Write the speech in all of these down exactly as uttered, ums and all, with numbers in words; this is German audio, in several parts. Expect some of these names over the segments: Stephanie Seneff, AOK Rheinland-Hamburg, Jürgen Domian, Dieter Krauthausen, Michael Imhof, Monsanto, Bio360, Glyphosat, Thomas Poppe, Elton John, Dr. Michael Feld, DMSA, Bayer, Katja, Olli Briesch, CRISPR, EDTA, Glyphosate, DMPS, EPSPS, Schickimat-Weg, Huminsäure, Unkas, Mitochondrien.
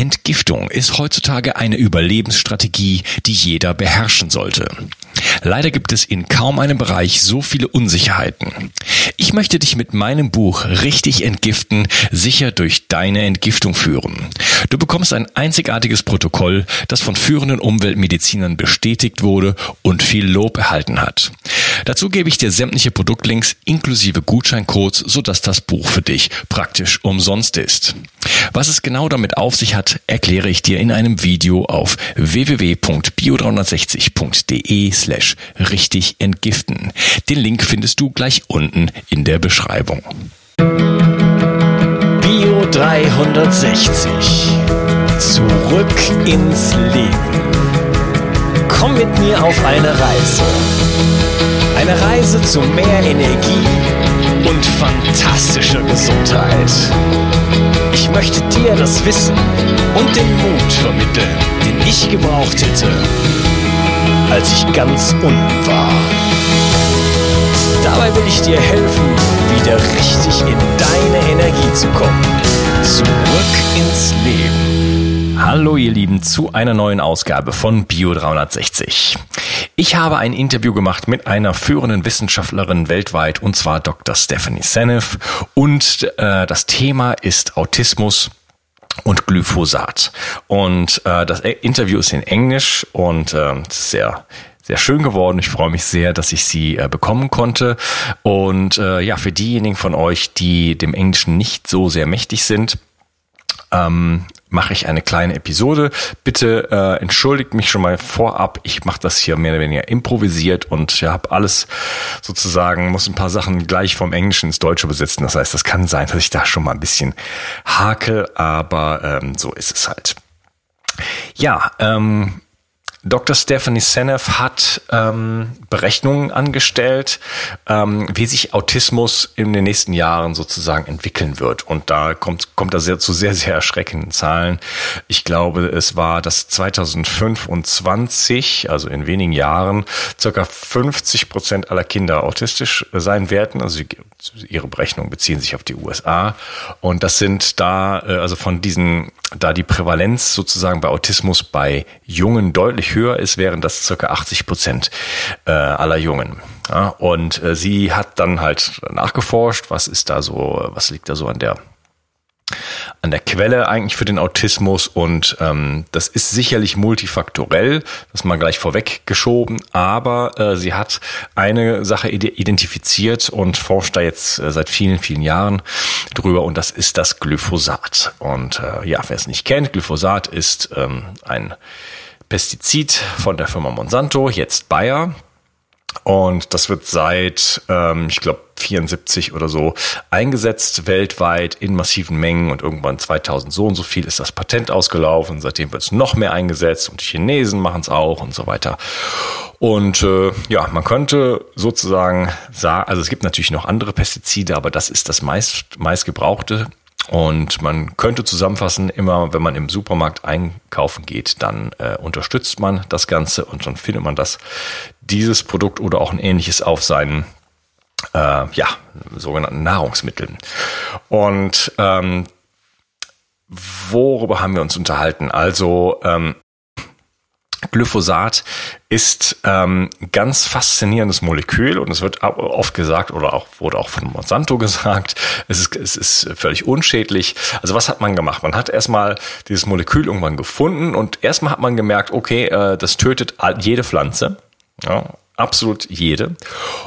Entgiftung ist heutzutage eine Überlebensstrategie, die jeder beherrschen sollte. Leider gibt es in kaum einem Bereich so viele Unsicherheiten. Ich möchte dich mit meinem Buch Richtig entgiften, sicher durch deine Entgiftung führen. Du bekommst ein einzigartiges Protokoll, das von führenden Umweltmedizinern bestätigt wurde und viel Lob erhalten hat. Dazu gebe ich dir sämtliche Produktlinks inklusive Gutscheincodes, sodass das Buch für dich praktisch umsonst ist. Was es genau damit auf sich hat, erkläre ich dir in einem Video auf www.bio360.de slash richtig entgiften. Den Link findest du gleich unten in der Beschreibung. Bio dreihundertsechzig. Zurück ins Leben. Komm mit mir auf eine Reise. Eine Reise zu mehr Energie und fantastischer Gesundheit. Ich möchte dir das Wissen und den Mut vermitteln, den ich gebraucht hätte, als ich ganz unten war. Dabei will ich dir helfen, wieder richtig in deine Energie zu kommen. Zurück ins Leben. Hallo ihr Lieben zu einer neuen Ausgabe von Bio dreihundertsechzig. Ich habe ein Interview gemacht mit einer führenden Wissenschaftlerin weltweit, und zwar Doktor Stephanie Seneff, und äh, das Thema ist Autismus und Glyphosat. Und äh, das Interview ist in Englisch und äh, sehr sehr schön geworden. Ich freue mich sehr, dass ich sie äh, bekommen konnte. Und äh, ja, für diejenigen von euch, die dem Englischen nicht so sehr mächtig sind, ähm, mache ich eine kleine Episode. Bitte äh, entschuldigt mich schon mal vorab. Ich mache das hier mehr oder weniger improvisiert und ja, habe alles sozusagen, muss ein paar Sachen gleich vom Englischen ins Deutsche übersetzen. Das heißt, das kann sein, dass ich da schon mal ein bisschen hakel, aber ähm, so ist es halt. Ja, ähm, Doktor Stephanie Seneff hat ähm, Berechnungen angestellt, ähm, wie sich Autismus in den nächsten Jahren sozusagen entwickeln wird. Und da kommt kommt da sehr, zu sehr, sehr erschreckenden Zahlen. Ich glaube, es war, dass zwanzig fünfundzwanzig, also in wenigen Jahren, circa fünfzig Prozent aller Kinder autistisch sein werden. Also ihre Berechnungen beziehen sich auf die U S A. Und das sind da, also von diesen, da die Prävalenz sozusagen bei Autismus bei Jungen deutlich höher ist, wären das circa achtzig Prozent aller Jungen. Und sie hat dann halt nachgeforscht, was ist da so, was liegt da so an der an der Quelle eigentlich für den Autismus, und ähm, das ist sicherlich multifaktorell, das mal gleich vorweggeschoben, aber äh, sie hat eine Sache identifiziert und forscht da jetzt äh, seit vielen, vielen Jahren drüber, und das ist das Glyphosat. Und äh, ja, wer es nicht kennt, Glyphosat ist ähm, ein Pestizid von der Firma Monsanto, jetzt Bayer. Und das wird seit, ähm, ich glaube, vierundsiebzig oder so eingesetzt weltweit in massiven Mengen, und irgendwann zweitausend so und so viel ist das Patent ausgelaufen. Seitdem wird es noch mehr eingesetzt und die Chinesen machen es auch und so weiter. Und äh, ja, man könnte sozusagen sagen, also es gibt natürlich noch andere Pestizide, aber das ist das meist meistgebrauchte. Und man könnte zusammenfassen, immer wenn man im Supermarkt einkaufen geht, dann äh, unterstützt man das Ganze, und dann findet man das, dieses Produkt oder auch ein ähnliches auf seinen äh, ja, sogenannten Nahrungsmitteln. Und ähm, worüber haben wir uns unterhalten? Also ähm, Glyphosat ist ähm, ganz faszinierendes Molekül, und es wird oft gesagt oder auch wurde auch von Monsanto gesagt, es ist, es ist völlig unschädlich. Also was hat man gemacht? Man hat erstmal dieses Molekül irgendwann gefunden, und erstmal hat man gemerkt, okay, äh, das tötet jede Pflanze, ja, absolut jede.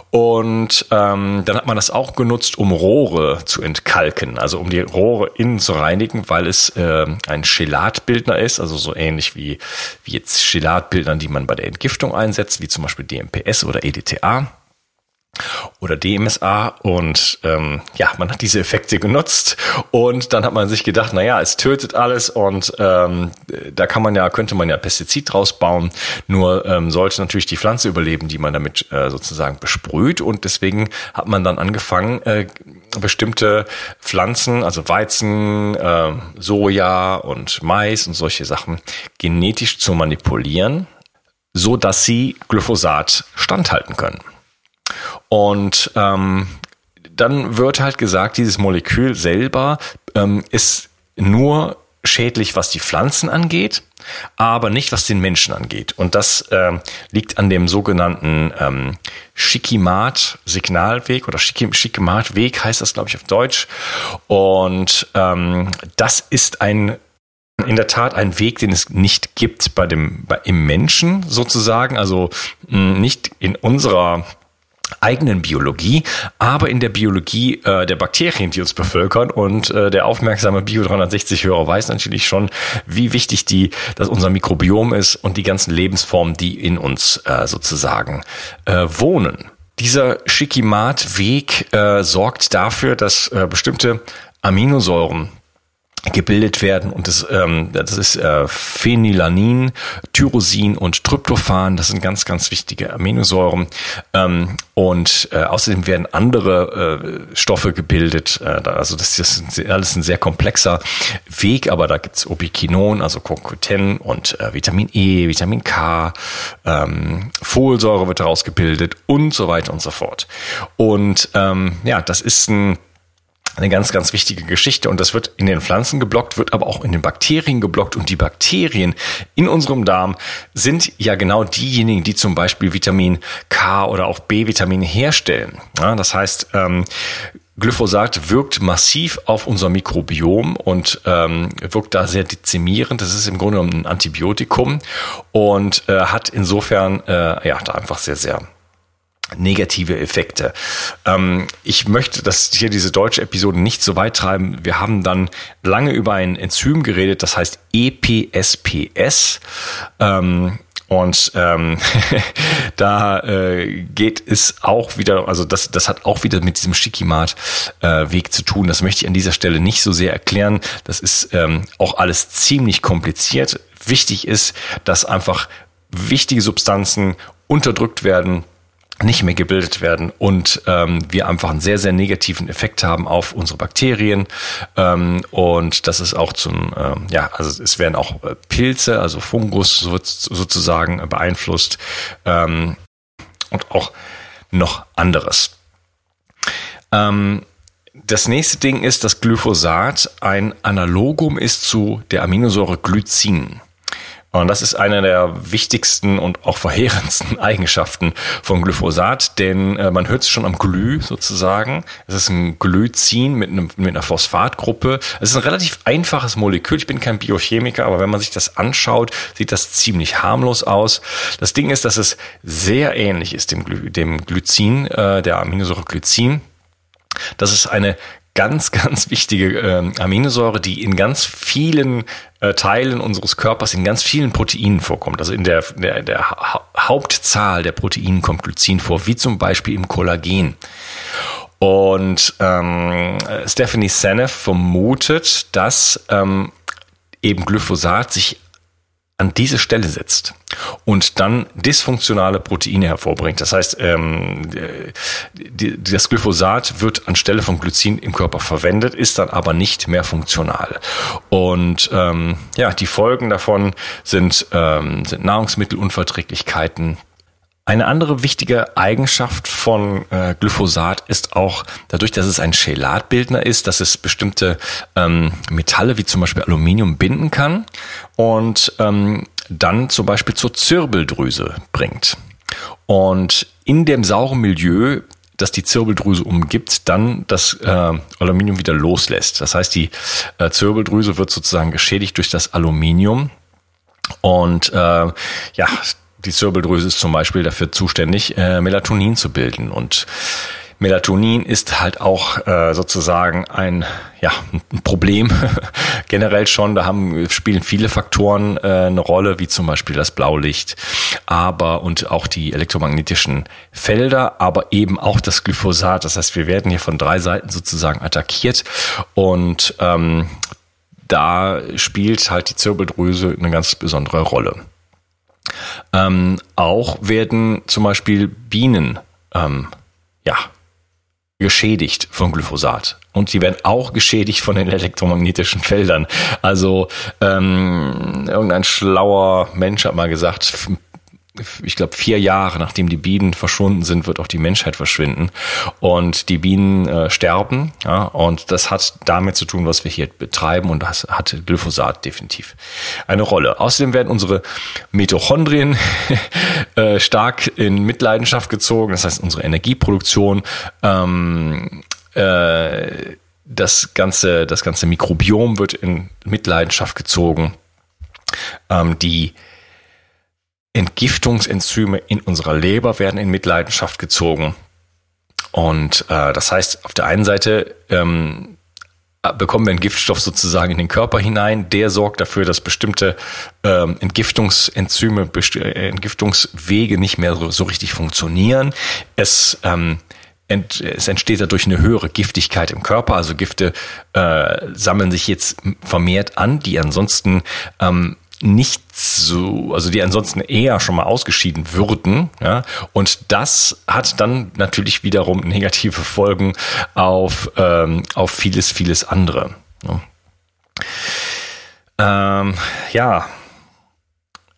Und ähm, dann hat man das auch genutzt, um Rohre zu entkalken, also um die Rohre innen zu reinigen, weil es äh, ein Chelatbildner ist, also so ähnlich wie, wie jetzt Chelatbildner, die man bei der Entgiftung einsetzt, wie zum Beispiel D M P S oder E D T A oder D M S A. Und ähm, ja, man hat diese Effekte genutzt, und dann hat man sich gedacht, naja, es tötet alles, und ähm, da kann man ja, könnte man ja Pestizid draus bauen, nur ähm, sollte natürlich die Pflanze überleben, die man damit äh, sozusagen besprüht, und deswegen hat man dann angefangen, äh, bestimmte Pflanzen, also Weizen, äh, Soja und Mais und solche Sachen genetisch zu manipulieren, so dass sie Glyphosat standhalten können. Und ähm, dann wird halt gesagt, dieses Molekül selber ähm, ist nur schädlich, was die Pflanzen angeht, aber nicht, was den Menschen angeht. Und das äh, liegt an dem sogenannten ähm, Schickimat-Signalweg oder Schickimat-Weg heißt das, glaube ich, auf Deutsch. Und ähm, das ist ein in der Tat ein Weg, den es nicht gibt bei dem bei, im Menschen sozusagen, also mh, nicht in unserer eigenen Biologie, aber in der Biologie äh, der Bakterien, die uns bevölkern. Und äh, der aufmerksame Bio dreihundertsechzig-Hörer weiß natürlich schon, wie wichtig die, dass unser Mikrobiom ist und die ganzen Lebensformen, die in uns äh, sozusagen äh, wohnen. Dieser Schickimat-Weg äh, sorgt dafür, dass äh, bestimmte Aminosäuren gebildet werden und das, ähm, das ist äh, Phenylanin, Tyrosin und Tryptophan. Das sind ganz, ganz wichtige Aminosäuren. Ähm, und äh, außerdem werden andere äh, Stoffe gebildet. Äh, also das ist alles ein sehr komplexer Weg, aber da gibt's Ubiquinon, also Curcumin und äh, Vitamin E, Vitamin K, ähm, Folsäure wird daraus gebildet und so weiter und so fort. Und ähm, ja, das ist ein Eine ganz, ganz wichtige Geschichte und das wird in den Pflanzen geblockt, wird aber auch in den Bakterien geblockt und die Bakterien in unserem Darm sind ja genau diejenigen, die zum Beispiel Vitamin K oder auch B-Vitamine herstellen. Ja, das heißt, ähm, Glyphosat wirkt massiv auf unser Mikrobiom und ähm, wirkt da sehr dezimierend. Das ist im Grunde genommen ein Antibiotikum und äh, hat insofern äh, ja da einfach sehr, sehr negative Effekte. Ähm, ich möchte, dass hier diese deutsche Episode nicht so weit treiben. Wir haben dann lange über ein Enzym geredet, das heißt E P S P S. Ähm, und ähm, da äh, geht es auch wieder, also das, das hat auch wieder mit diesem Schickimat-Weg äh, zu tun. Das möchte ich an dieser Stelle nicht so sehr erklären. Das ist ähm, auch alles ziemlich kompliziert. Wichtig ist, dass einfach wichtige Substanzen unterdrückt werden, nicht mehr gebildet werden und ähm, wir einfach einen sehr, sehr negativen Effekt haben auf unsere Bakterien ähm, und das ist auch zum, ähm, ja, also es werden auch Pilze, also Fungus so, sozusagen beeinflusst ähm, und auch noch anderes. Ähm, das nächste Ding ist, dass Glyphosat ein Analogum ist zu der Aminosäure Glycin. Und das ist eine der wichtigsten und auch verheerendsten Eigenschaften von Glyphosat, denn äh, man hört es schon am Glü sozusagen. Es ist ein Glycin mit, einem, mit einer Phosphatgruppe. Es ist ein relativ einfaches Molekül. Ich bin kein Biochemiker, aber wenn man sich das anschaut, sieht das ziemlich harmlos aus. Das Ding ist, dass es sehr ähnlich ist dem, Gly- dem Glycin, äh, der Aminosäure Glycin. Das ist eine ganz, ganz wichtige äh, Aminosäure, die in ganz vielen äh, Teilen unseres Körpers, in ganz vielen Proteinen vorkommt. Also in der, der, der ha- Hauptzahl der Proteinen kommt Glycin vor, wie zum Beispiel im Kollagen. Und ähm, Stephanie Seneff vermutet, dass ähm, eben Glyphosat sich an diese Stelle setzt und dann dysfunktionale Proteine hervorbringt. Das heißt, ähm, die, das Glyphosat wird anstelle von Glycin im Körper verwendet, ist dann aber nicht mehr funktional. Und ähm, ja, die Folgen davon sind, ähm, sind Nahrungsmittelunverträglichkeiten. Eine andere wichtige Eigenschaft von äh, Glyphosat ist auch, dadurch, dass es ein Chelatbildner ist, dass es bestimmte ähm, Metalle wie zum Beispiel Aluminium binden kann und ähm, dann zum Beispiel zur Zirbeldrüse bringt. Und in dem sauren Milieu, das die Zirbeldrüse umgibt, dann das äh, Aluminium wieder loslässt. Das heißt, die äh, Zirbeldrüse wird sozusagen geschädigt durch das Aluminium und äh, ja, die Zirbeldrüse ist zum Beispiel dafür zuständig, äh, Melatonin zu bilden. Und Melatonin ist halt auch äh, sozusagen ein, ja, ein Problem generell schon. Da haben, spielen viele Faktoren äh, eine Rolle, wie zum Beispiel das Blaulicht, aber und auch die elektromagnetischen Felder, aber eben auch das Glyphosat. Das heißt, wir werden hier von drei Seiten sozusagen attackiert und ähm, da spielt halt die Zirbeldrüse eine ganz besondere Rolle. Ähm, auch werden zum Beispiel Bienen ähm, ja, geschädigt von Glyphosat. Und die werden auch geschädigt von den elektromagnetischen Feldern. Also ähm, irgendein schlauer Mensch hat mal gesagt, ich glaube, vier Jahre nachdem die Bienen verschwunden sind, wird auch die Menschheit verschwinden. Und die Bienen äh, sterben. Ja, und das hat damit zu tun, was wir hier betreiben. Und das hat Glyphosat definitiv eine Rolle. Außerdem werden unsere Mitochondrien äh, stark in Mitleidenschaft gezogen. Das heißt, unsere Energieproduktion, ähm, äh, das ganze, das ganze Mikrobiom wird in Mitleidenschaft gezogen. Ähm, die Entgiftungsenzyme in unserer Leber werden in Mitleidenschaft gezogen. Und äh, das heißt, auf der einen Seite ähm, bekommen wir einen Giftstoff sozusagen in den Körper hinein. Der sorgt dafür, dass bestimmte ähm, Entgiftungsenzyme, best- Entgiftungswege nicht mehr so, so richtig funktionieren. Es ähm, Ent, es entsteht dadurch eine höhere Giftigkeit im Körper. Also Gifte äh, sammeln sich jetzt vermehrt an, die ansonsten ähm, nicht so, also die ansonsten eher schon mal ausgeschieden würden. Ja? Und das hat dann natürlich wiederum negative Folgen auf, ähm, auf vieles, vieles andere. Ja. Ähm, ja.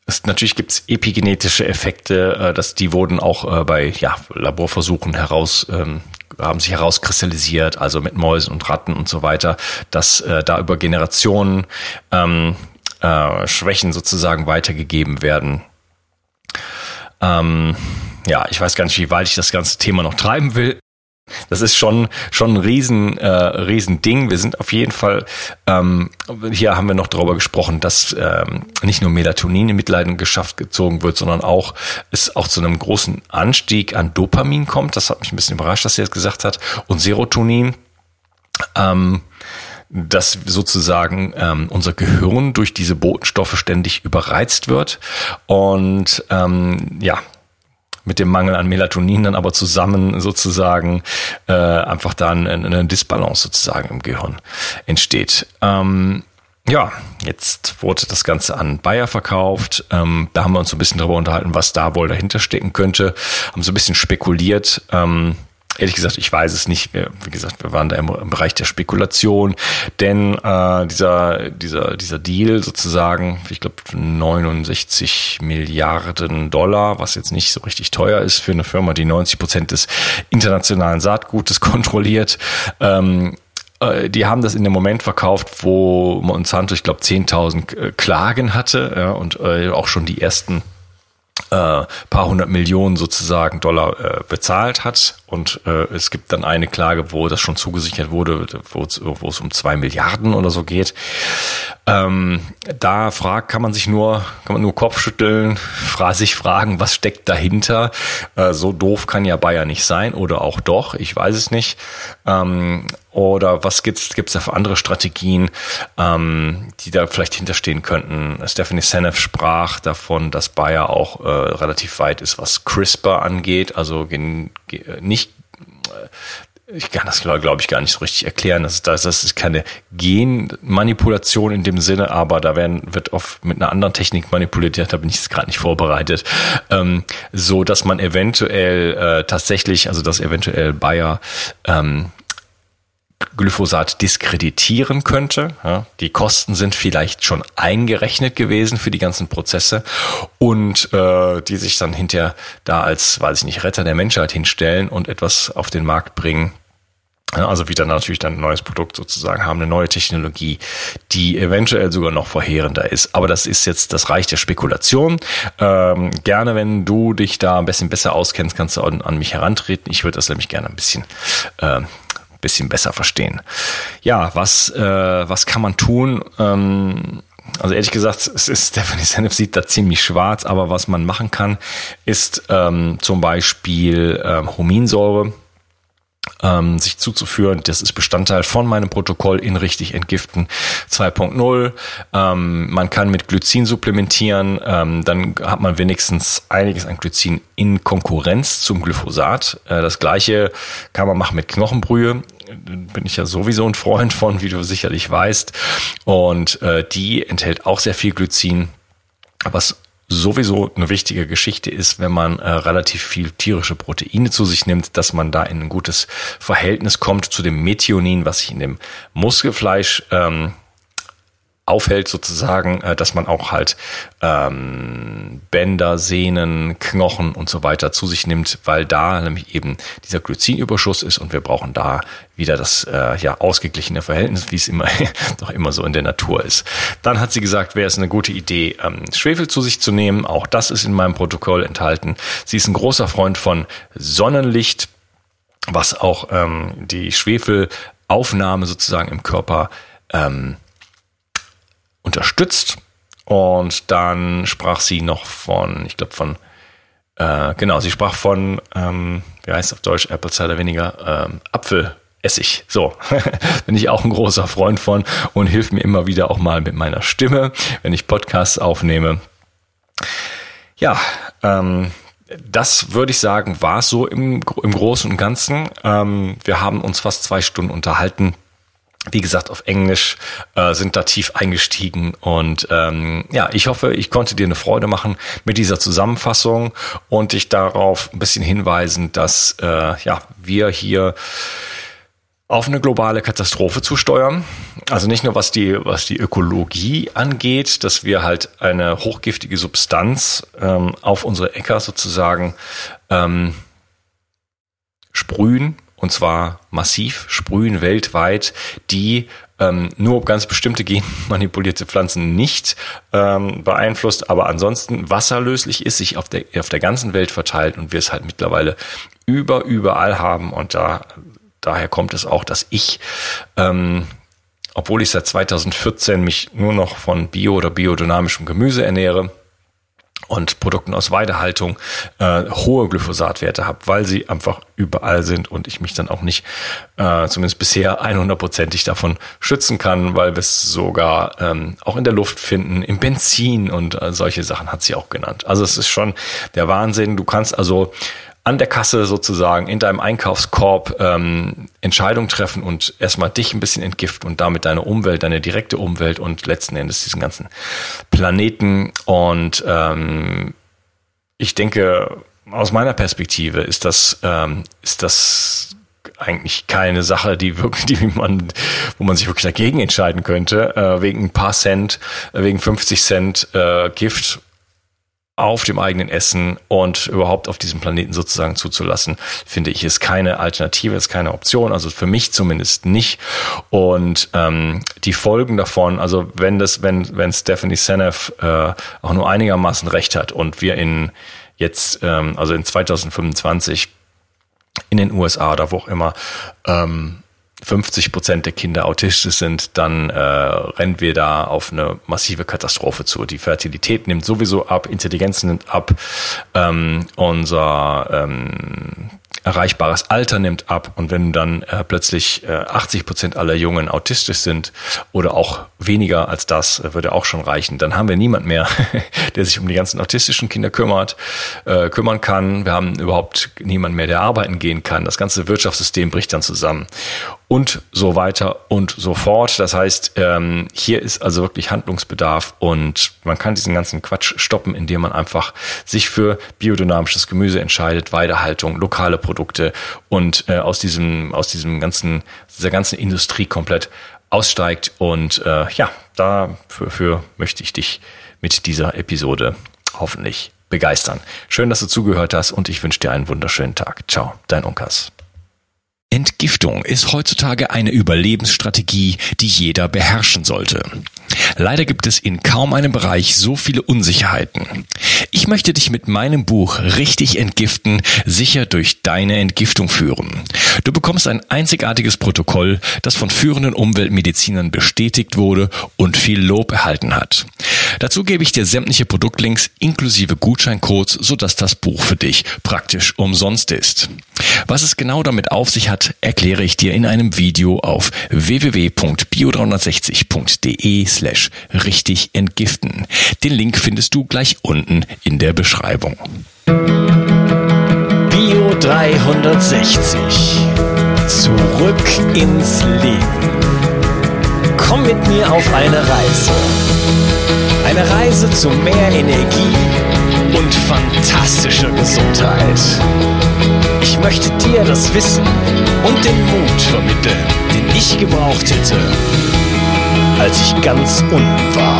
Es, natürlich gibt es epigenetische Effekte, äh, dass die wurden auch äh, bei ja, Laborversuchen heraus, ähm, haben sich herauskristallisiert, also mit Mäusen und Ratten und so weiter, dass äh, da über Generationen ähm, äh, Schwächen sozusagen weitergegeben werden. Ähm, ja, ich weiß gar nicht, wie weit ich das ganze Thema noch treiben will. Das ist schon schon ein riesen äh, riesen Ding. Wir sind auf jeden Fall ähm, hier haben wir noch darüber gesprochen, dass ähm, nicht nur Melatonin in Mitleidenschaft gezogen wird, sondern auch es auch zu einem großen Anstieg an Dopamin kommt. Das hat mich ein bisschen überrascht, dass sie das gesagt hat. Und Serotonin, ähm, dass sozusagen ähm, unser Gehirn durch diese Botenstoffe ständig überreizt wird und ähm, ja. mit dem Mangel an Melatonin dann aber zusammen sozusagen äh, einfach da eine, eine Disbalance sozusagen im Gehirn entsteht. Ähm, ja, jetzt wurde das Ganze an Bayer verkauft. Ähm, da haben wir uns so ein bisschen darüber unterhalten, was da wohl dahinter stecken könnte. Haben so ein bisschen spekuliert. Ähm, ehrlich gesagt, ich weiß es nicht. Wie gesagt, wir waren da im, im Bereich der Spekulation. Denn äh, dieser dieser dieser Deal sozusagen, ich glaube neunundsechzig Milliarden Dollar, was jetzt nicht so richtig teuer ist für eine Firma, die neunzig Prozent des internationalen Saatgutes kontrolliert. Ähm, äh, die haben das in dem Moment verkauft, wo Monsanto, ich glaube, zehntausend Klagen hatte, ja, und äh, auch schon die ersten Äh, paar hundert Millionen sozusagen Dollar äh, bezahlt hat. Und äh, es gibt dann eine Klage, wo das schon zugesichert wurde, wo es um zwei Milliarden oder so geht. Ähm, da fragt, kann man sich nur, kann man nur Kopfschütteln, fra- sich fragen, was steckt dahinter? Äh, so doof kann ja Bayer nicht sein oder auch doch, ich weiß es nicht. Ähm, Oder was gibt's, gibt's da für andere Strategien, ähm, die da vielleicht hinterstehen könnten? Stephanie Seneff sprach davon, dass Bayer auch äh, relativ weit ist, was CRISPR angeht. Also gen, ge, nicht, äh, ich kann das glaube ich gar nicht so richtig erklären. Das ist, das ist keine Genmanipulation in dem Sinne, aber da werden, wird oft mit einer anderen Technik manipuliert. Da bin ich jetzt gerade nicht vorbereitet, ähm, so dass man eventuell äh, tatsächlich, also dass eventuell Bayer ähm, Glyphosat diskreditieren könnte. Ja, die Kosten sind vielleicht schon eingerechnet gewesen für die ganzen Prozesse und äh, die sich dann hinterher da als, weiß ich nicht, Retter der Menschheit hinstellen und etwas auf den Markt bringen. Ja, also wieder natürlich dann ein neues Produkt sozusagen haben, eine neue Technologie, die eventuell sogar noch verheerender ist. Aber das ist jetzt das Reich der Spekulation. Ähm, gerne, wenn du dich da ein bisschen besser auskennst, kannst du an, an mich herantreten. Ich würde das nämlich gerne ein bisschen äh, bisschen besser verstehen. Ja, was äh, was kann man tun? Ähm, also ehrlich gesagt, es ist, Stephanie Seneff sieht da ziemlich schwarz, aber was man machen kann, ist ähm, zum Beispiel ähm, Huminsäure ähm, sich zuzuführen. Das ist Bestandteil von meinem Protokoll in richtig entgiften zwei Punkt null. Ähm, man kann mit Glycin supplementieren, ähm, dann hat man wenigstens einiges an Glycin in Konkurrenz zum Glyphosat. Äh, das Gleiche kann man machen mit Knochenbrühe. Bin ich ja sowieso ein Freund von, wie du sicherlich weißt. Und äh, die enthält auch sehr viel Glycin, was sowieso eine wichtige Geschichte ist, wenn man äh, relativ viel tierische Proteine zu sich nimmt, dass man da in ein gutes Verhältnis kommt zu dem Methionin, was sich in dem Muskelfleisch ähm, aufhält sozusagen, äh, dass man auch halt ähm, Bänder, Sehnen, Knochen und so weiter zu sich nimmt, weil da nämlich eben dieser Glycinüberschuss ist und wir brauchen da wieder das äh, ja ausgeglichene Verhältnis, wie es immer doch immer so in der Natur ist. Dann hat sie gesagt, wäre es eine gute Idee, ähm, Schwefel zu sich zu nehmen. Auch das ist in meinem Protokoll enthalten. Sie ist ein großer Freund von Sonnenlicht, was auch ähm, die Schwefelaufnahme sozusagen im Körper ähm, unterstützt. Und dann sprach sie noch von, ich glaube von, äh, genau, sie sprach von, ähm, wie heißt es auf Deutsch, Apple Cider Vinegar, ähm, Apfelessig. So, bin ich auch ein großer Freund von und hilft mir immer wieder auch mal mit meiner Stimme, wenn ich Podcasts aufnehme. Ja, ähm, das würde ich sagen, war es so im, im Großen und Ganzen. Ähm, wir haben uns fast zwei Stunden unterhalten. Wie gesagt, auf Englisch, äh, sind da tief eingestiegen. Und ähm, ja, ich hoffe, ich konnte dir eine Freude machen mit dieser Zusammenfassung und dich darauf ein bisschen hinweisen, dass äh, ja wir hier auf eine globale Katastrophe zu steuern. Also nicht nur was die, was die Ökologie angeht, dass wir halt eine hochgiftige Substanz ähm, auf unsere Äcker sozusagen ähm, sprühen, und zwar massiv sprühen weltweit, die ähm, nur ganz bestimmte genmanipulierte Pflanzen nicht ähm, beeinflusst, aber ansonsten wasserlöslich ist, sich auf der, auf der ganzen Welt verteilt und wir es halt mittlerweile über, überall haben und da daher kommt es auch, dass ich, ähm, obwohl ich seit zweitausendvierzehn mich nur noch von Bio- oder biodynamischem Gemüse ernähre und Produkten aus Weidehaltung, äh, hohe Glyphosatwerte habe, weil sie einfach überall sind und ich mich dann auch nicht, äh, zumindest bisher, hundertprozentig davon schützen kann, weil wir es sogar ähm, auch in der Luft finden, im Benzin und äh, solche Sachen hat sie auch genannt. Also es ist schon der Wahnsinn. Du kannst also an der Kasse sozusagen in deinem Einkaufskorb ähm, Entscheidungen treffen und erstmal dich ein bisschen entgiften und damit deine Umwelt, deine direkte Umwelt und letzten Endes diesen ganzen Planeten. Und ähm, ich denke, aus meiner Perspektive ist das ähm, ist das eigentlich keine Sache, die wirklich, die man, wo man sich wirklich dagegen entscheiden könnte, äh, wegen ein paar Cent, wegen fünfzig Cent äh, Gift auf dem eigenen Essen und überhaupt auf diesem Planeten sozusagen zuzulassen, finde ich, ist keine Alternative, ist keine Option, also für mich zumindest nicht. Und ähm, die Folgen davon, also wenn das, wenn wenn Stephanie Seneff äh, auch nur einigermaßen recht hat und wir in jetzt, ähm, also in zweitausendfünfundzwanzig in den U S A oder wo auch immer ähm, fünfzig Prozent der Kinder autistisch sind, dann äh, rennen wir da auf eine massive Katastrophe zu. Die Fertilität nimmt sowieso ab, Intelligenz nimmt ab, ähm, unser ähm, erreichbares Alter nimmt ab und wenn dann äh, plötzlich äh, achtzig Prozent aller Jungen autistisch sind oder auch weniger als das, äh, würde auch schon reichen, dann haben wir niemand mehr, der sich um die ganzen autistischen Kinder kümmert, äh, kümmern kann. Wir haben überhaupt niemand mehr, der arbeiten gehen kann. Das ganze Wirtschaftssystem bricht dann zusammen. Und so weiter und so fort. Das heißt, ähm, hier ist also wirklich Handlungsbedarf und man kann diesen ganzen Quatsch stoppen, indem man einfach sich für biodynamisches Gemüse entscheidet, Weidehaltung, lokale Produkte und äh, aus diesem, aus diesem ganzen, dieser ganzen Industrie komplett aussteigt. Und äh, ja, dafür, dafür möchte ich dich mit dieser Episode hoffentlich begeistern. Schön, dass du zugehört hast und ich wünsche dir einen wunderschönen Tag. Ciao, dein Unkas. Entgiftung ist heutzutage eine Überlebensstrategie, die jeder beherrschen sollte. Leider gibt es in kaum einem Bereich so viele Unsicherheiten. Ich möchte dich mit meinem Buch Richtig Entgiften sicher durch deine Entgiftung führen. Du bekommst ein einzigartiges Protokoll, das von führenden Umweltmedizinern bestätigt wurde und viel Lob erhalten hat. Dazu gebe ich dir sämtliche Produktlinks inklusive Gutscheincodes, sodass das Buch für dich praktisch umsonst ist. Was es genau damit auf sich hat, erkläre ich dir in einem Video auf w w w punkt bio drei sechzig punkt d e slash richtig entgiften. Den Link findest du gleich unten in der Beschreibung. Bio dreihundertsechzig. Zurück ins Leben. Komm mit mir auf eine Reise. Eine Reise zu mehr Energie und fantastischer Gesundheit. Ich möchte dir das Wissen und den Mut vermitteln, den ich gebraucht hätte. als ich ganz unten war.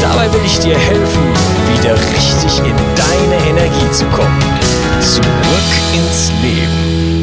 Dabei will ich dir helfen, wieder richtig in deine Energie zu kommen. Zurück ins Leben.